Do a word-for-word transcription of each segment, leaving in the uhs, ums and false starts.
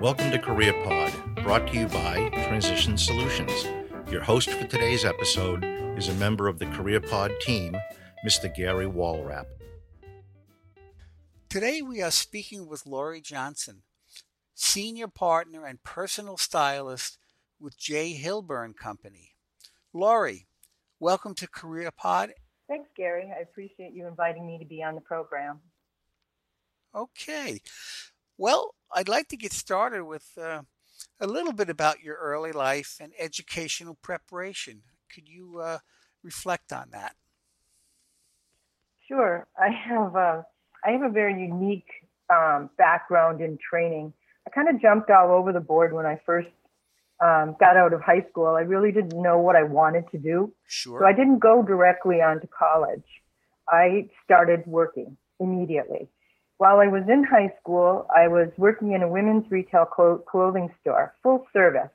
Welcome to CareerPod, brought to you by Transition Solutions. Your host for today's episode is a member of the CareerPod team, Mister Gary Walrapp. Today we are speaking with Lori Johnson, senior partner and personal stylist with J. Hilburn Company. Lori, welcome to CareerPod. Thanks, Gary. I appreciate you inviting me to be on the program. Okay. Well, I'd like to get started with uh, a little bit about your early life and educational preparation. Could you uh, reflect on that? Sure. I have a, I have a very unique um, background in training. I kind of jumped all over the board when I first um, got out of high school. I really didn't know what I wanted to do. Sure. So I didn't go directly on to college. I started working immediately. While I was in high school, I was working in a women's retail clo- clothing store, full service.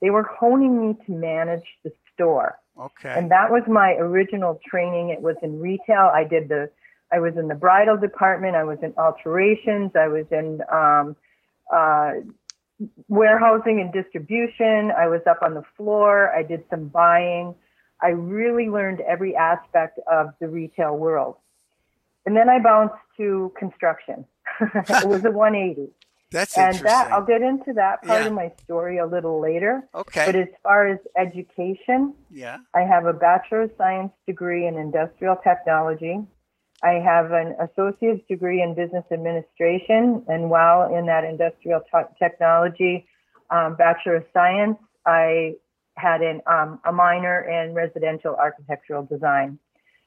They were honing me to manage the store. Okay. And that was my original training. It was in retail. I did the, I was in the bridal department. I was in alterations. I was in um, uh, warehousing and distribution. I was up on the floor. I did some buying. I really learned every aspect of the retail world. And then I bounced to construction. It was a one eighty. That's and interesting. That, I'll get into that part yeah. of my story a little later. Okay. But as far as education, yeah. I have a Bachelor of Science degree in Industrial Technology. I have an Associate's degree in Business Administration. And while in that Industrial te- Technology um, Bachelor of Science, I had an, um, a minor in Residential Architectural Design.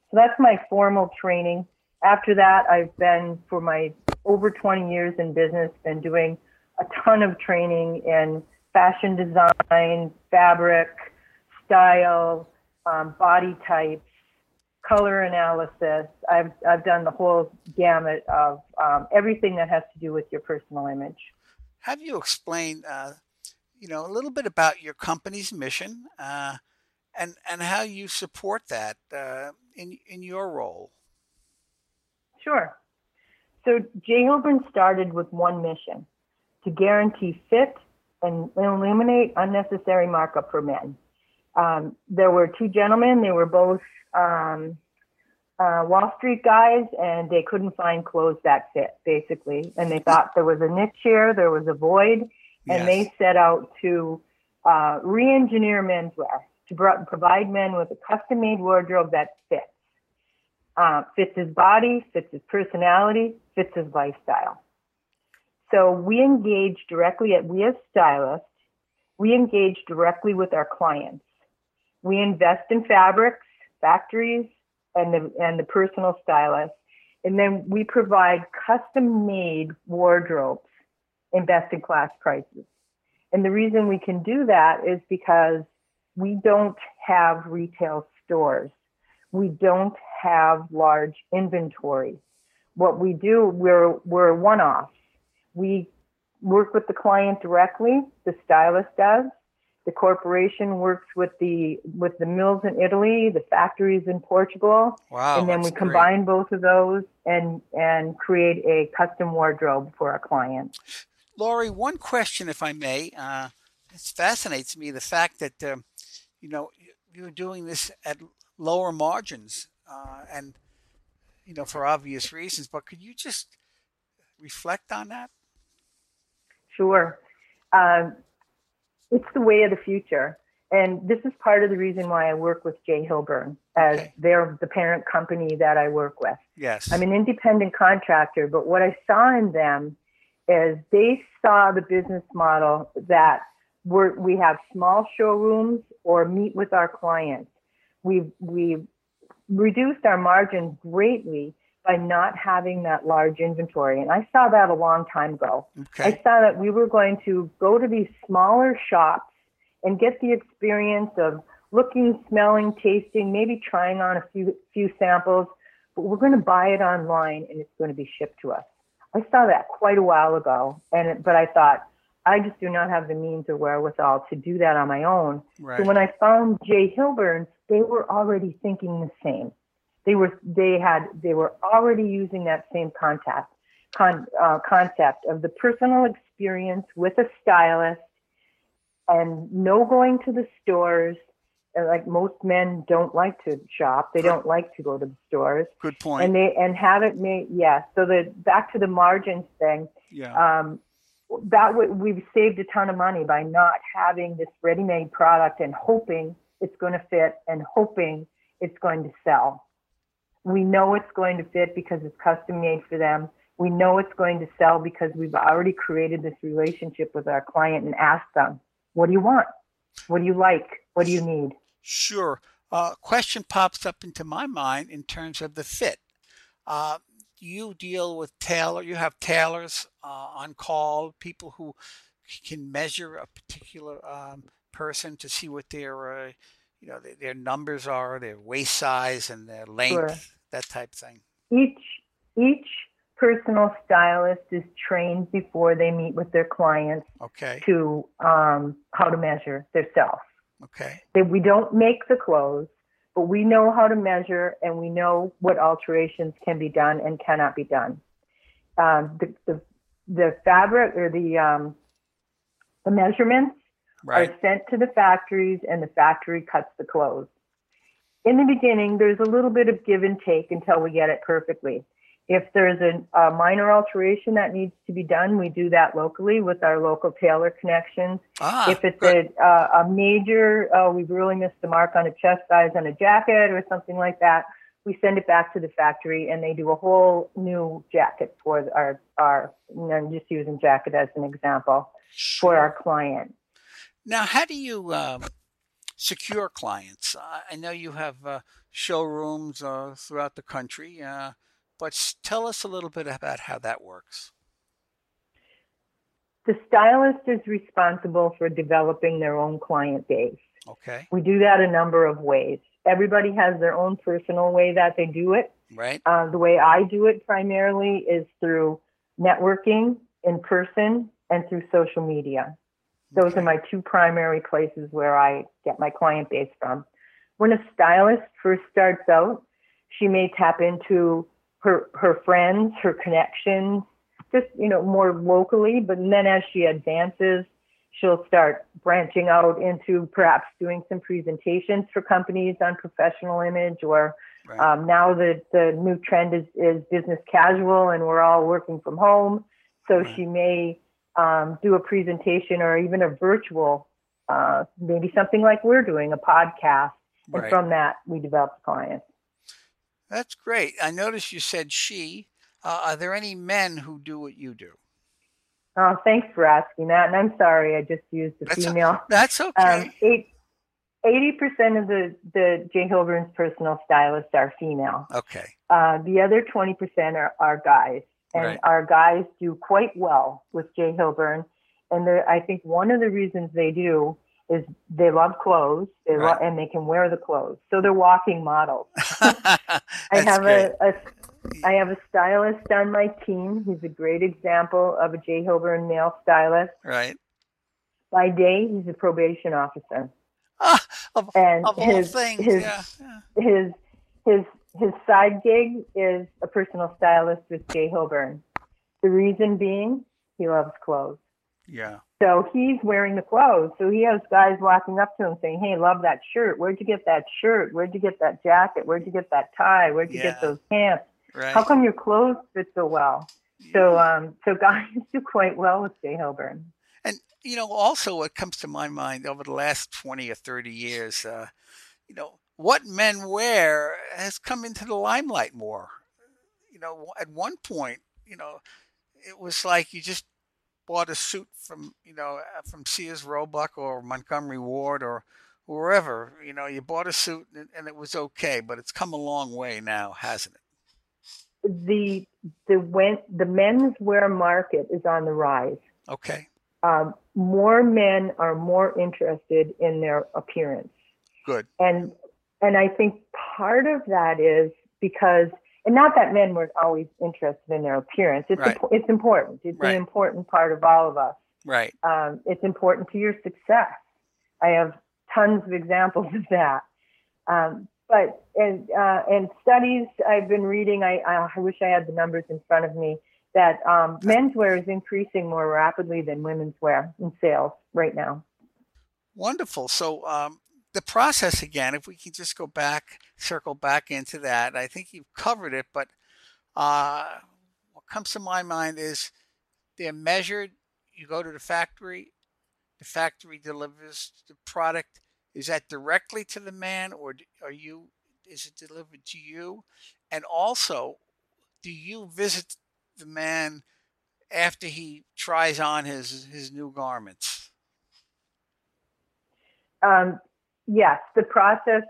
So that's my formal training. After that, I've been, for my over twenty years in business, been doing a ton of training in fashion design, fabric, style, um, body types, color analysis. I've I've done the whole gamut of um, everything that has to do with your personal image. Have you explained, uh, you know, a little bit about your company's mission uh, and and how you support that uh, in in your role? Sure. So J. Hilburn started with one mission, to guarantee fit and eliminate unnecessary markup for men. Um, there were two gentlemen. They were both um, uh, Wall Street guys, and they couldn't find clothes that fit, basically. And they thought there was a niche here, there was a void, and yes. They set out to uh, re-engineer menswear, to bro- provide men with a custom-made wardrobe that fits. Uh, fits his body, fits his personality, fits his lifestyle. So we engage directly, at, we as stylists, we engage directly with our clients. We invest in fabrics, factories, and the, and the personal stylist. And then we provide custom-made wardrobes in best-in-class prices. And the reason we can do that is because we don't have retail stores. We don't have large inventory. What we do, we're we're one-offs. We work with the client directly. The stylist does. The corporation works with the with the mills in Italy, the factories in Portugal. Wow, and then we combine great. both of those and and create a custom wardrobe for our client. Lori, one question, if I may. Uh, it fascinates me the fact that uh, you know you're doing this at lower margins uh, and, you know, for obvious reasons, but could you just reflect on that? Sure. Um, it's the way of the future. And this is part of the reason why I work with J. Hilburn, as okay. they're the parent company that I work with. Yes. I'm an independent contractor, but what I saw in them is they saw the business model that we're, we have small showrooms or meet with our clients. We've, we've reduced our margin greatly by not having that large inventory. And I saw that a long time ago. Okay. I saw that we were going to go to these smaller shops and get the experience of looking, smelling, tasting, maybe trying on a few, few samples, but we're going to buy it online and it's going to be shipped to us. I saw that quite a while ago, and it, but I thought, I just do not have the means or wherewithal to do that on my own. Right. So when I found J. Hilburn, they were already thinking the same. They were they had they were already using that same contact, con, uh, concept of the personal experience with a stylist and no going to the stores. Like most men don't like to shop. They don't like to go to the stores. Good point. And they and haven't made, yeah. So the back to the margins thing. Yeah. Um, that w- we've saved a ton of money by not having this ready-made product and hoping it's going to fit and hoping it's going to sell. We know it's going to fit because it's custom made for them. We know it's going to sell because we've already created this relationship with our client and asked them, what do you want? What do you like? What do you need? Sure. Uh, question pops up into my mind in terms of the fit. Uh, you deal with tailor. You have tailors uh, on call, people who can measure a particular um, person to see what their, uh, you know, their, their numbers are, their waist size and their length, sure. That type of thing. Each each personal stylist is trained before they meet with their clients okay. to um, how to measure themselves. Okay. That we don't make the clothes, but we know how to measure and we know what alterations can be done and cannot be done. Um, the, the the fabric or the um, the measurements right. are sent to the factories, and the factory cuts the clothes. In the beginning, there's a little bit of give and take until we get it perfectly. If there's a, a minor alteration that needs to be done, we do that locally with our local tailor connections. Ah, if it's a, uh, a major, uh, we've really missed the mark on a chest size on a jacket or something like that, we send it back to the factory and they do a whole new jacket for our, our you know, I'm just using jacket as an example, sure. for our client. Now, how do you um, secure clients? I know you have uh, showrooms uh, throughout the country. Uh, But tell us a little bit about how that works. The stylist is responsible for developing their own client base. Okay. We do that a number of ways. Everybody has their own personal way that they do it. Right. Uh, the way I do it primarily is through networking in person and through social media. Those okay. are my two primary places where I get my client base from. When a stylist first starts out, she may tap into her her friends, her connections, just, you know, more locally. But then as she advances, she'll start branching out into perhaps doing some presentations for companies on professional image or right. um, now the, the new trend is, is business casual and we're all working from home. So right. she may um, do a presentation or even a virtual, uh, maybe something like we're doing, a podcast. And right. from that, we develop clients. That's great. I noticed you said she. Uh, are there any men who do what you do? Oh, thanks for asking that. And I'm sorry, I just used the that's female. A, that's okay. Um, eight, eighty percent of the, the J. Hilburn's personal stylists are female. Okay. Uh, the other twenty percent are, are guys. And right. our guys do quite well with J. Hilburn. And I think one of the reasons they do is they love clothes they right. love, and they can wear the clothes. So they're walking models. I have a, a, I have a stylist on my team. He's a great example of a J. Hilburn male stylist. Right. By day, he's a probation officer. Ah, of, and of his, all things, his, yeah. his, his, his, his side gig is a personal stylist with J. Hilburn. The reason being, he loves clothes. Yeah. So he's wearing the clothes. So he has guys walking up to him saying, hey, love that shirt. Where'd you get that shirt? Where'd you get that jacket? Where'd you get that tie? Where'd you yeah. get those pants? Right. How come your clothes fit so well? Yeah. So um, so guys do quite well with J. Hilburn. And, you know, also what comes to my mind over the last twenty or thirty years, uh, you know, what men wear has come into the limelight more. You know, at one point, you know, it was like you just bought a suit from, you know, from Sears Roebuck or Montgomery Ward or wherever, you know, you bought a suit and, and it was okay, but it's come a long way now, hasn't it? The, the, when, the menswear market is on the rise. Okay. Um, more men are more interested in their appearance. Good. And, and I think part of that is because and not that men were always interested in their appearance. It's right. imp- it's important. It's right. an important part of all of us. Right. Um, it's important to your success. I have tons of examples of that. Um, but and uh, and studies I've been reading. I I wish I had the numbers in front of me. that um, menswear is increasing more rapidly than women's wear in sales right now. Wonderful. So um, the process again, if we can just go back, circle back into that, I think you've covered it, but uh, what comes to my mind is they're measured. You go to the factory, the factory delivers the product. Is that directly to the man, or are you, is it delivered to you? And also, do you visit the man after he tries on his, his new garments? Um, yes, the process,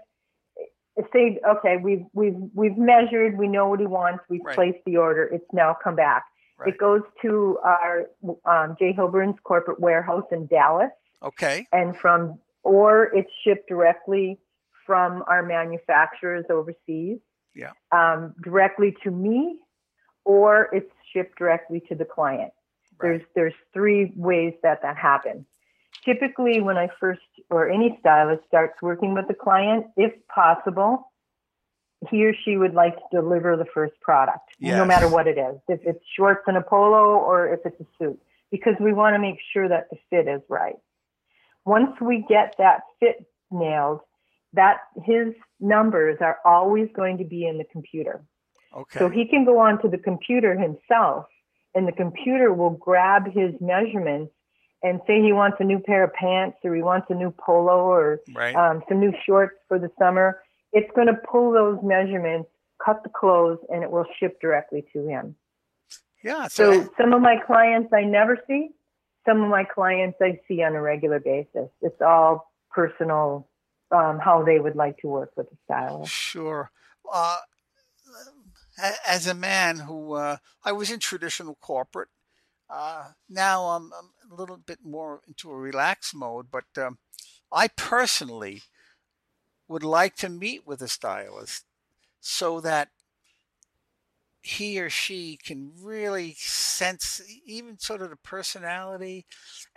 say, okay, we've, we've, we've measured, we know what he wants, we've right. placed the order, it's now come back. Right. It goes to our um, J. Hilburn's corporate warehouse in Dallas. Okay. And from, or it's shipped directly from our manufacturers overseas. Yeah. Um, directly to me, or it's shipped directly to the client. Right. There's there's three ways that that happens. Typically, when I first, or any stylist starts working with the client, if possible, he or she would like to deliver the first product, yes. no matter what it is. If it's shorts and a polo, or if it's a suit, because we want to make sure that the fit is right. Once we get that fit nailed, that his numbers are always going to be in the computer. Okay. So he can go onto the computer himself, and the computer will grab his measurements and say he wants a new pair of pants, or he wants a new polo, or right. um, some new shorts for the summer. It's going to pull those measurements, cut the clothes, and it will ship directly to him. Yeah. So, so some of my clients I never see. Some of my clients I see on a regular basis. It's all personal, um, how they would like to work with a stylist. Sure. Uh, as a man who uh, I was in traditional corporate, uh, now I'm a little bit more into a relaxed mode, but um, I personally would like to meet with a stylist so that he or she can really sense even sort of the personality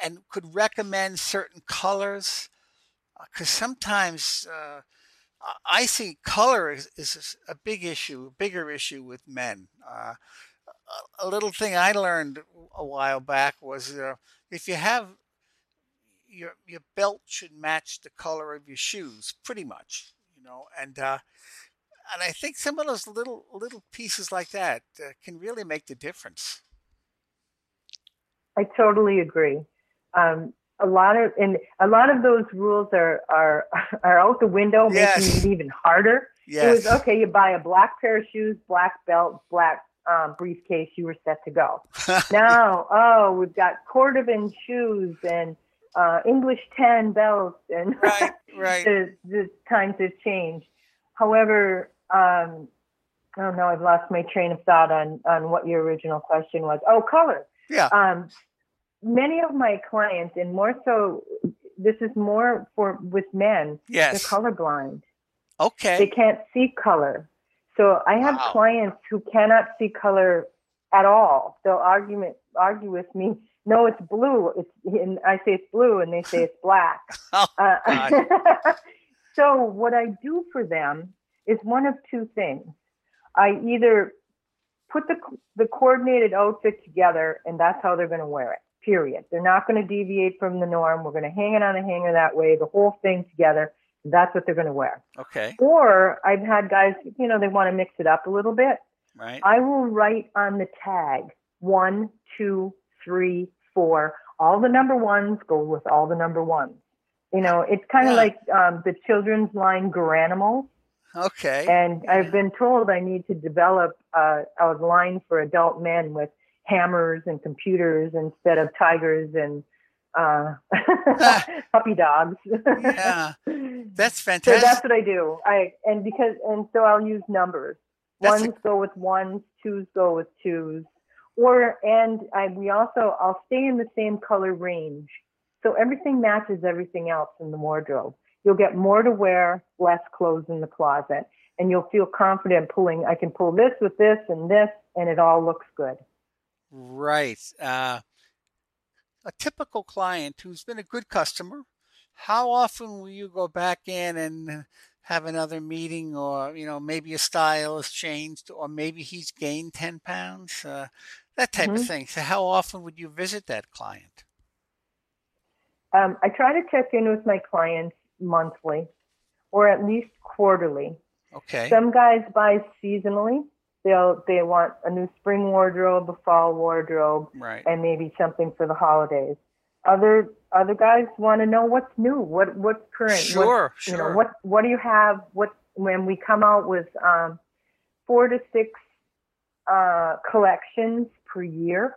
and could recommend certain colors. Because uh, sometimes uh, I think color is, is a big issue, a bigger issue with men. Uh, a little thing I learned a while back was uh, if you have Your your belt should match the color of your shoes, pretty much, you know. And uh, and I think some of those little little pieces like that uh, can really make the difference. I totally agree. Um, a lot of and a lot of those rules are are, are out the window, yes. making it even harder. Yes. It was okay. You buy a black pair of shoes, black belt, black Um, briefcase. You were set to go. Now, oh, we've got Cordovan shoes and. Uh, English tan belts and right, right. the, the times have changed. However, um, I don't know, I've lost my train of thought on, on what your original question was. Oh, color. Yeah. Um, many of my clients, and more so, this is more for with men, yes. they're colorblind. Okay. They can't see color. So I have wow. clients who cannot see color at all. They'll argument, argue with me. No, it's blue. It's, and I say it's blue, and they say it's black. oh, uh, so what I do for them is one of two things. I either put the the coordinated outfit together, and that's how they're going to wear it, period. They're not going to deviate from the norm. We're going to hang it on a hanger that way, the whole thing together. That's what they're going to wear. Okay. Or I've had guys, you know, they want to mix it up a little bit. Right. I will write on the tag, one, two, three, four, all the number ones go with all the number ones. You know, it's kind of yeah. like um, the children's line Garanimal. Okay. And I've been told I need to develop uh, a line for adult men with hammers and computers instead of tigers and uh, puppy dogs. yeah, that's fantastic. So that's what I do. I and because and so I'll use numbers. That's ones a- go with ones, twos go with twos. Or, and I, we also, I'll stay in the same color range. So everything matches everything else in the wardrobe. You'll get more to wear, less clothes in the closet. And you'll feel confident pulling, I can pull this with this and this, and it all looks good. Right. Uh, a typical client who's been a good customer, how often will you go back in and have another meeting, or, you know, maybe a style has changed, or maybe he's gained ten pounds? Uh, that type mm-hmm. of thing. So how often would you visit that client? Um, I try to check in with my clients monthly or at least quarterly. Okay. Some guys buy seasonally. They'll, they want a new spring wardrobe, a fall wardrobe, right. and maybe something for the holidays. Other other guys want to know what's new, what what's current, sure, what, sure. you know, what what do you have? What when we come out with um, four to six uh, collections per year,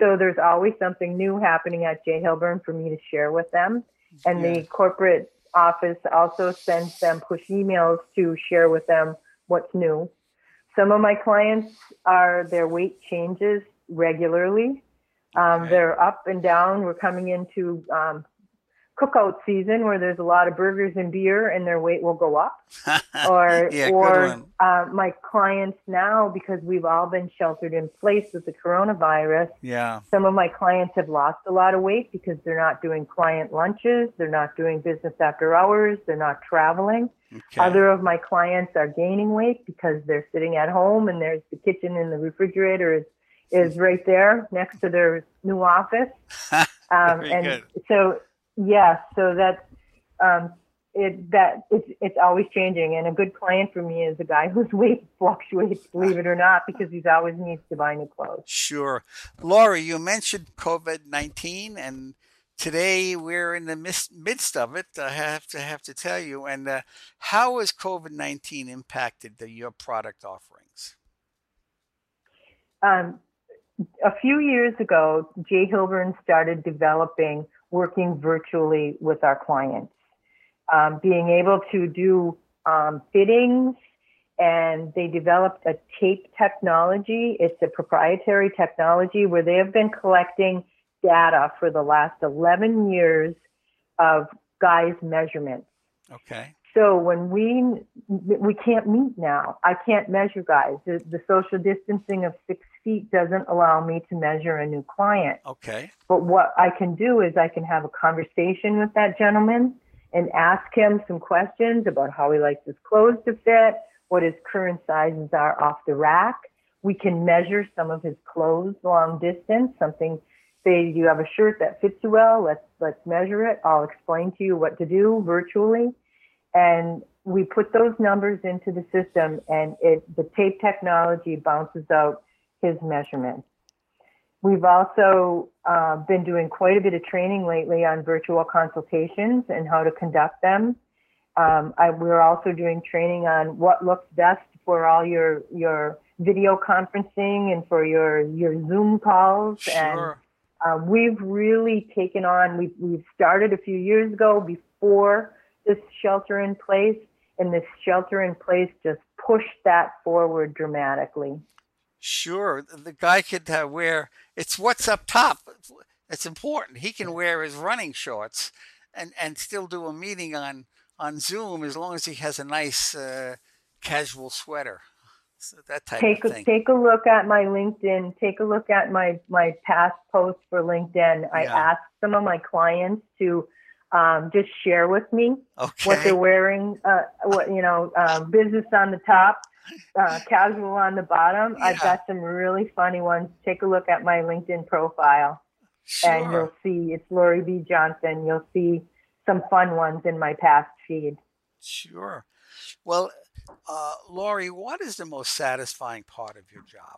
so there's always something new happening at J. Hilburn for me to share with them, and yeah. the corporate office also sends them push emails to share with them what's new. Some of my clients are their weight changes regularly. Um, right. They're up and down. We're coming into um, cookout season where there's a lot of burgers and beer, and their weight will go up. Or, yeah, or uh, my clients now, because we've all been sheltered in place with the coronavirus. Yeah. Some of my clients have lost a lot of weight because they're not doing client lunches, they're not doing business after hours, they're not traveling. Okay. Other of my clients are gaining weight because they're sitting at home, and there's the kitchen and the refrigerator is. is right there next to their new office. Um, and good. so, yeah, so that, um, it, that it's, it's always changing. And a good client for me is a guy whose weight fluctuates, believe it or not, because he's always needs to buy new clothes. Sure. Lori, you mentioned COVID nineteen, and today we're in the mis- midst of it. I have to have to tell you. And, uh, how has COVID nineteen impacted the, your product offerings? Um, A few years ago, J. Hilburn started developing working virtually with our clients, um, being able to do um, fittings, and they developed a tape technology. It's a proprietary technology where they have been collecting data for the last eleven years of guys' measurements. Okay. So when we we can't meet now, I can't measure guys. The, the social distancing of six feet doesn't allow me to measure a new client. Okay. But what I can do is I can have a conversation with that gentleman and ask him some questions about how he likes his clothes to fit, what his current sizes are off the rack. We can measure some of his clothes long distance, something. Say you have a shirt that fits you well, let's let's measure it. I'll explain to you what to do virtually. And we put those numbers into the system, and it, the tape technology bounces out his measurements. We've also uh, been doing quite a bit of training lately on virtual consultations and how to conduct them. Um, I, we're also doing training on what looks best for all your your video conferencing and for your, your Zoom calls. Sure. And uh, we've really taken on, we've, we've started a few years ago before this shelter in place, and this shelter in place just pushed that forward dramatically. Sure. The guy could uh, wear, it's what's up top. It's important. He can wear his running shorts and, and still do a meeting on, on Zoom as long as he has a nice uh, casual sweater. So that type take, of thing. Take a look at my LinkedIn. Take a look at my, my past posts for LinkedIn. Yeah. I asked some of my clients to Um, just share with me okay. what they're wearing, uh, what, you know, um, business on the top, uh, casual on the bottom. Yeah. I've got some really funny ones. Take a look at my LinkedIn profile, sure. and you'll see it's Lori B. Johnson. You'll see some fun ones in my past feed. Sure. Well, uh, Lori, what is the most satisfying part of your job?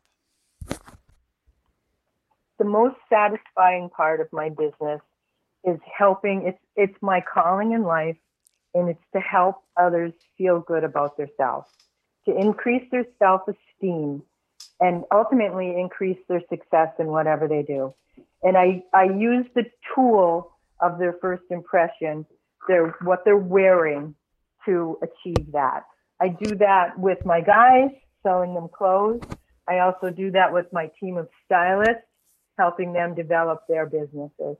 The most satisfying part of my business is helping. It's it's my calling in life, and it's to help others feel good about themselves, to increase their self-esteem, and ultimately increase their success in whatever they do. And I, I use the tool of their first impression, their what they're wearing, to achieve that. I do that with my guys, selling them clothes. I also do that with my team of stylists, helping them develop their businesses.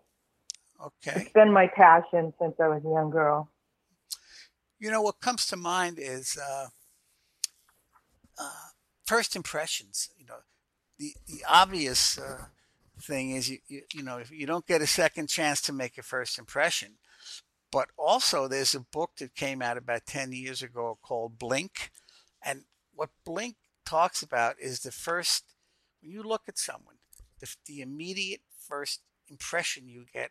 Okay. It's been my passion since I was a young girl. You know, what comes to mind is uh, uh, first impressions. You know, the, the obvious uh, thing is, you, you, you know, if you don't get a second chance to make a first impression. But also there's a book that came out about ten years ago called Blink. And what Blink talks about is the first, when you look at someone, the, the immediate first impression you get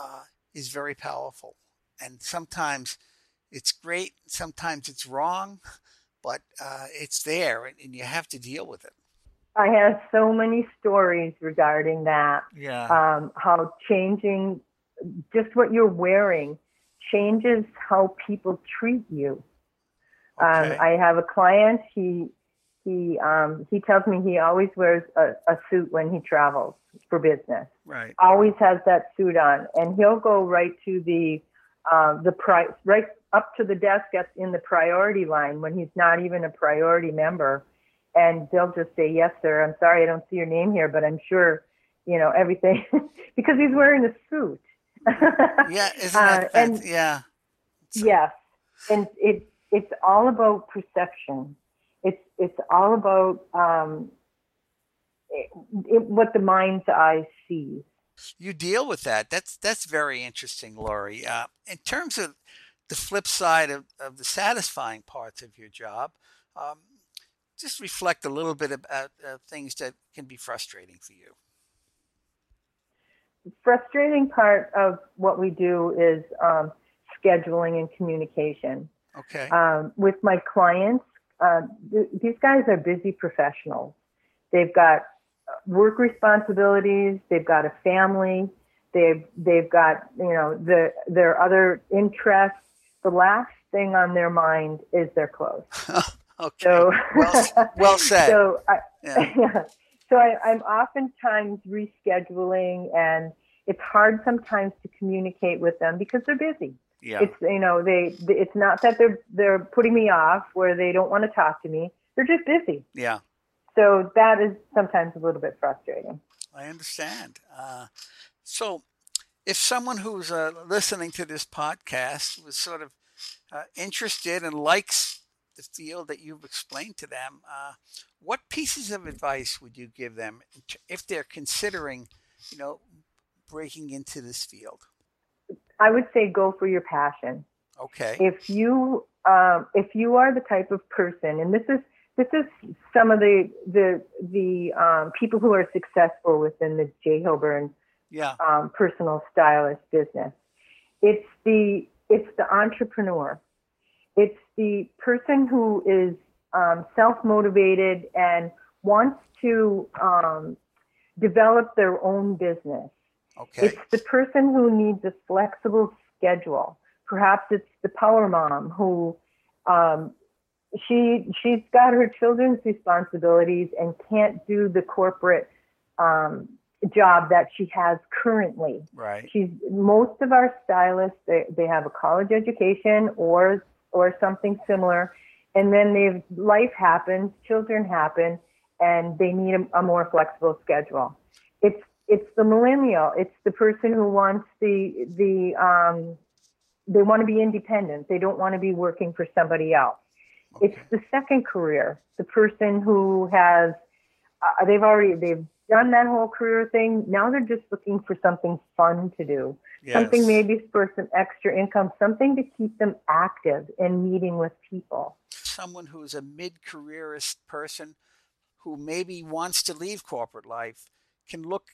uh, is very powerful. And sometimes it's great, sometimes it's wrong, but uh, it's there, and, and you have to deal with it. I have so many stories regarding that. Yeah. Um, how changing just what you're wearing changes how people treat you. Okay. Um, I have a client. He he um, he tells me he always wears a, a suit when he travels for business. Right. Always has that suit on, and he'll go right to the uh, the pri- right up to the desk at, in the priority line when he's not even a priority member. And they'll just say, yes, sir, I'm sorry, I don't see your name here, but I'm sure, you know, everything, because he's wearing a suit. Yeah, isn't that uh, and, yeah. So. Yes, and it, it's all about perception. It's it's all about um, it, it, what the mind's eye sees. You deal with that. That's, that's very interesting, Lori. Uh, in terms of the flip side of, of the satisfying parts of your job, um, just reflect a little bit about uh, things that can be frustrating for you. The frustrating part of what we do is um, scheduling and communication. Okay. Um, with my clients, uh, th- these guys are busy professionals. They've got work responsibilities. They've got a family. They've they've got, you know, the their other interests. The last thing on their mind is their clothes. Okay. So, well, well said. So, I, yeah. Yeah. so I, I'm oftentimes rescheduling, and it's hard sometimes to communicate with them because they're busy. Yeah. It's you know they. It's not that they're they're putting me off where they don't want to talk to me. They're just busy. Yeah. So that is sometimes a little bit frustrating. I understand. Uh, so, if someone who's uh, listening to this podcast was sort of uh, interested and likes the field that you've explained to them, uh, what pieces of advice would you give them if they're considering, you know, breaking into this field? I would say go for your passion. Okay. If you um, if you are the type of person, and this is this is some of the the the um, people who are successful within the J. Hilburn yeah. um, personal stylist business. It's the it's the entrepreneur. It's the person who is um, self-motivated and wants to um, develop their own business. Okay. It's the person who needs a flexible schedule. Perhaps it's the power mom who um, she she's got her children's responsibilities and can't do the corporate um, job that she has currently. Right. She's most of our stylists they, they have a college education or or something similar, and then they've, life happens, children happen, and they need a, a more flexible schedule. It's it's the millennial. It's the person who wants the the um, they want to be independent. They don't want to be working for somebody else. Okay. It's the second career. The person who has uh, they've already they've done that whole career thing. Now they're just looking for something fun to do. Yes. Something maybe for some extra income, something to keep them active and meeting with people. Someone who is a mid-careerist person who maybe wants to leave corporate life can look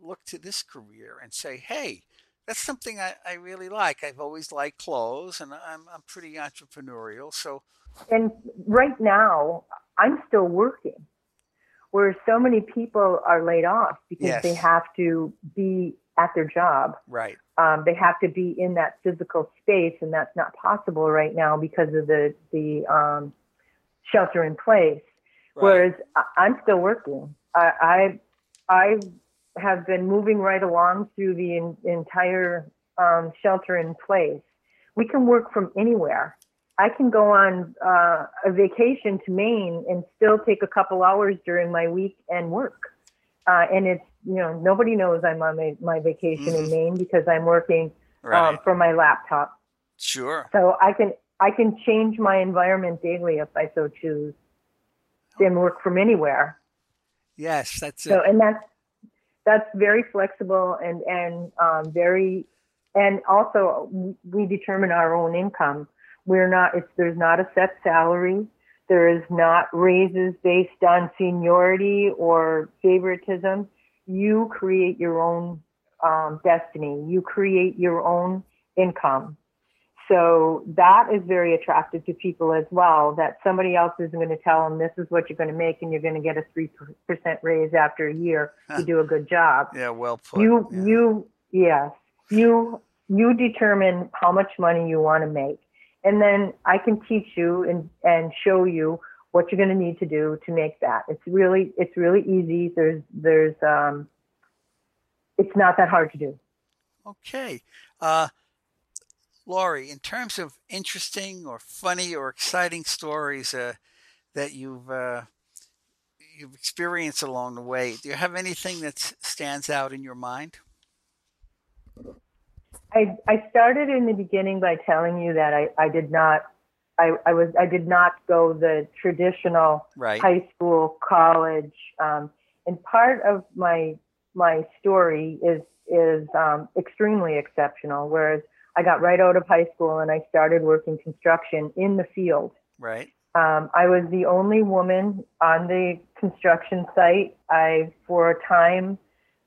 look to this career and say, hey, that's something I, I really like. I've always liked clothes, and I'm I'm pretty entrepreneurial. So, and right now, I'm still working, where so many people are laid off because yes. they have to be at their job. Right. Um, they have to be in that physical space, and that's not possible right now because of the, the um, shelter in place. Right. Whereas I'm still working. I, I, I have been moving right along through the in, entire um, shelter in place. We can work from anywhere. I can go on uh, a vacation to Maine and still take a couple hours during my week and work. Uh, and it's, you know, nobody knows I'm on my, my vacation mm-hmm. in Maine because I'm working right. um, from my laptop. Sure. So I can I can change my environment daily if I so choose, and work from anywhere. Yes, that's so, it. And that's that's very flexible and and um, very, and also we determine our own income. We're not. It's there's not a set salary. There is not raises based on seniority or favoritism. You create your own um, destiny. You create your own income. So that is very attractive to people as well, that somebody else isn't going to tell them this is what you're going to make and you're going to get a three percent raise after a year to do a good job. Yeah, well put. You, yeah. you, yes, you, you determine how much money you want to make. And then I can teach you and, and show you what you're going to need to do to make that. It's really, it's really easy. There's, there's, um, it's not that hard to do. Okay. Uh, Lori, in terms of interesting or funny or exciting stories uh, that you've uh, you've experienced along the way, do you have anything that stands out in your mind? I I started in the beginning by telling you that I, I did not I, I was I did not go the traditional right. high school, college, um, and part of my my story is is um, extremely exceptional, whereas I got right out of high school and I started working construction in the field. Right. Um, I was the only woman on the construction site. I, for a time,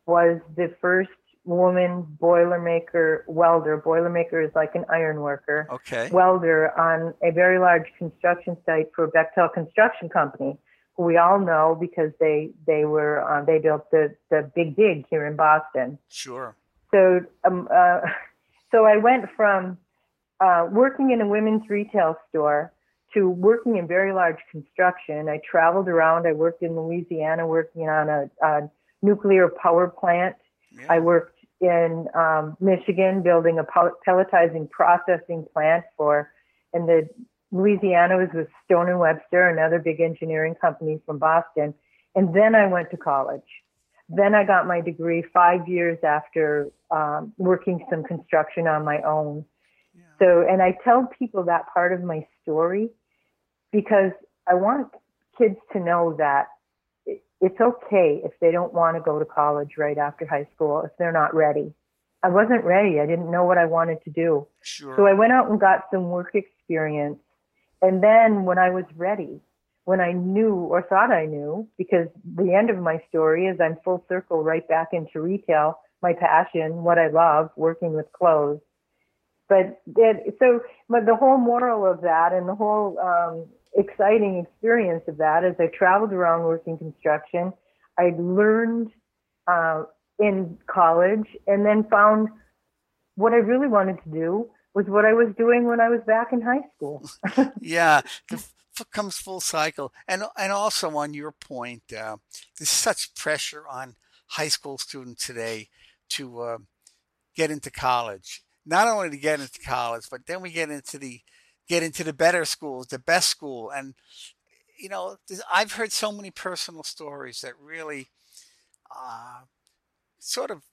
was the first woman boilermaker welder. Boilermaker is like an iron worker. Okay. Welder on a very large construction site for Bechtel Construction Company, who we all know because they they were uh, they built the the big dig here in Boston. Sure. So. Um, uh, So I went from uh, working in a women's retail store to working in very large construction. I traveled around. I worked in Louisiana working on a, a nuclear power plant. Yeah. I worked in um, Michigan building a pelletizing processing plant for, and the Louisiana was with Stone and Webster, another big engineering company from Boston. And then I went to college. Then I got my degree five years after um, working some construction on my own. Yeah. So, and I tell people that part of my story because I want kids to know that it's okay if they don't want to go to college right after high school, if they're not ready. I wasn't ready. I didn't know what I wanted to do. Sure. So I went out and got some work experience. And then when I was ready, when I knew or thought I knew, because the end of my story is I'm full circle right back into retail, my passion, what I love, working with clothes. But it, so but the whole moral of that and the whole um, exciting experience of that is I traveled around working construction. I learned uh, in college and then found what I really wanted to do was what I was doing when I was back in high school. Yeah. Comes full cycle. And and also on your point, uh, there's such pressure on high school students today to uh, get into college. Not only to get into college, but then we get into the get into the better schools, the best school. And, you know, I've heard so many personal stories that really uh, sort of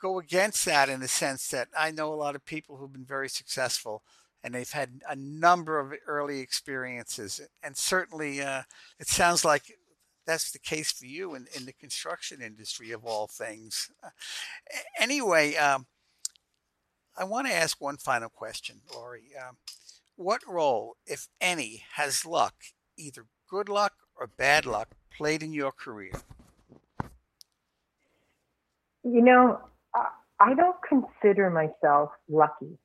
go against that in the sense that I know a lot of people who've been very successful and they've had a number of early experiences. And certainly uh, it sounds like that's the case for you in, in the construction industry of all things. Uh, anyway, um, I want to ask one final question, Lori. Um, what role, if any, has luck, either good luck or bad luck, played in your career? You know, I don't consider myself lucky.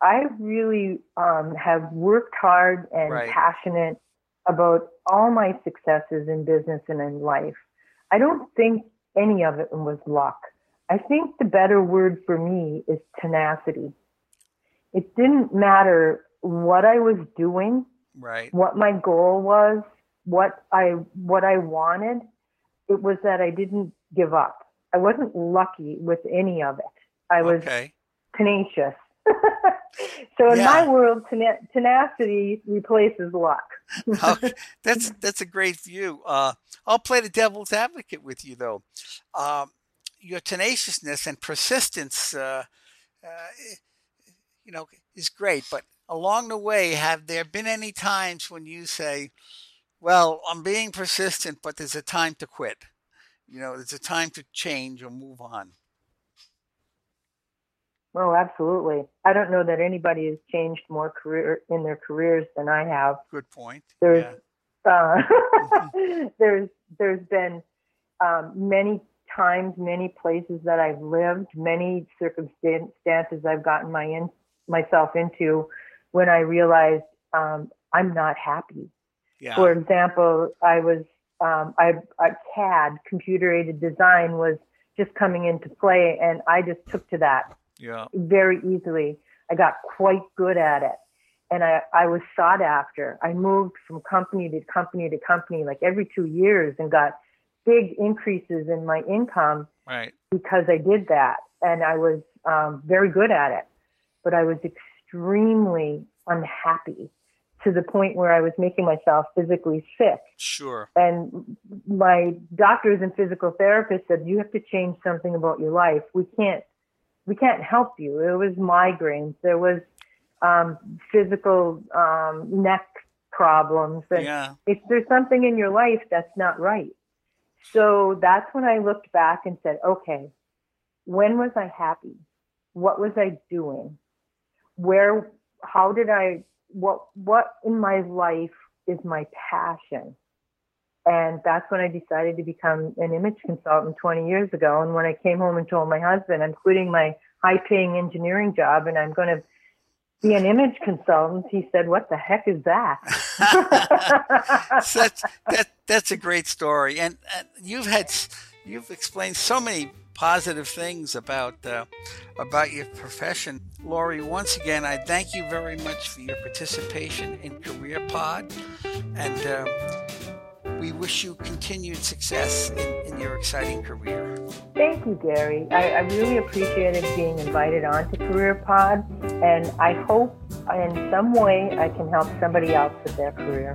I really um, have worked hard and right. passionate about all my successes in business and in life. I don't think any of it was luck. I think the better word for me is tenacity. It didn't matter what I was doing, right. what my goal was, what I what I wanted. It was that I didn't give up. I wasn't lucky with any of it. I was okay. tenacious. So in yeah. my world, tenacity replaces luck. Okay. That's that's a great view. Uh, I'll play the devil's advocate with you, though. Uh, your tenaciousness and persistence, uh, uh, you know, is great. But along the way, have there been any times when you say, "Well, I'm being persistent, but there's a time to quit. You know, there's a time to change or move on." Oh, absolutely. I don't know that anybody has changed more career in their careers than I have. Good point. There's yeah. uh, there's there's been um, many times, many places that I've lived, many circumstances I've gotten my in, myself into when I realized um, I'm not happy. Yeah. For example, I was um, I, I C A D, computer aided design, was just coming into play, and I just took to that. Yeah. Very easily. I got quite good at it. And I, I was sought after. I moved from company to company to company, like every two years, and got big increases in my income right. because I did that. And I was um, very good at it. But I was extremely unhappy to the point where I was making myself physically sick. Sure. And my doctors and physical therapists said, you have to change something about your life. We can't We can't help you. It was migraines. There was um, physical um, neck problems. And yeah. if there's something in your life that's not right. So that's when I looked back and said, okay, when was I happy? What was I doing? Where, how did I, what, what in my life is my passion? And that's when I decided to become an image consultant twenty years ago. And when I came home and told my husband, I'm quitting my high-paying engineering job and I'm going to be an image consultant, he said, what the heck is that? so that's, that that's a great story. And, and you've had you've explained so many positive things about uh, about your profession. Lori, once again, I thank you very much for your participation in CareerPod. And... Uh, We wish you continued success in, in your exciting career. Thank you, Gary. I, I really appreciated being invited on to CareerPod, and I hope in some way I can help somebody else with their career.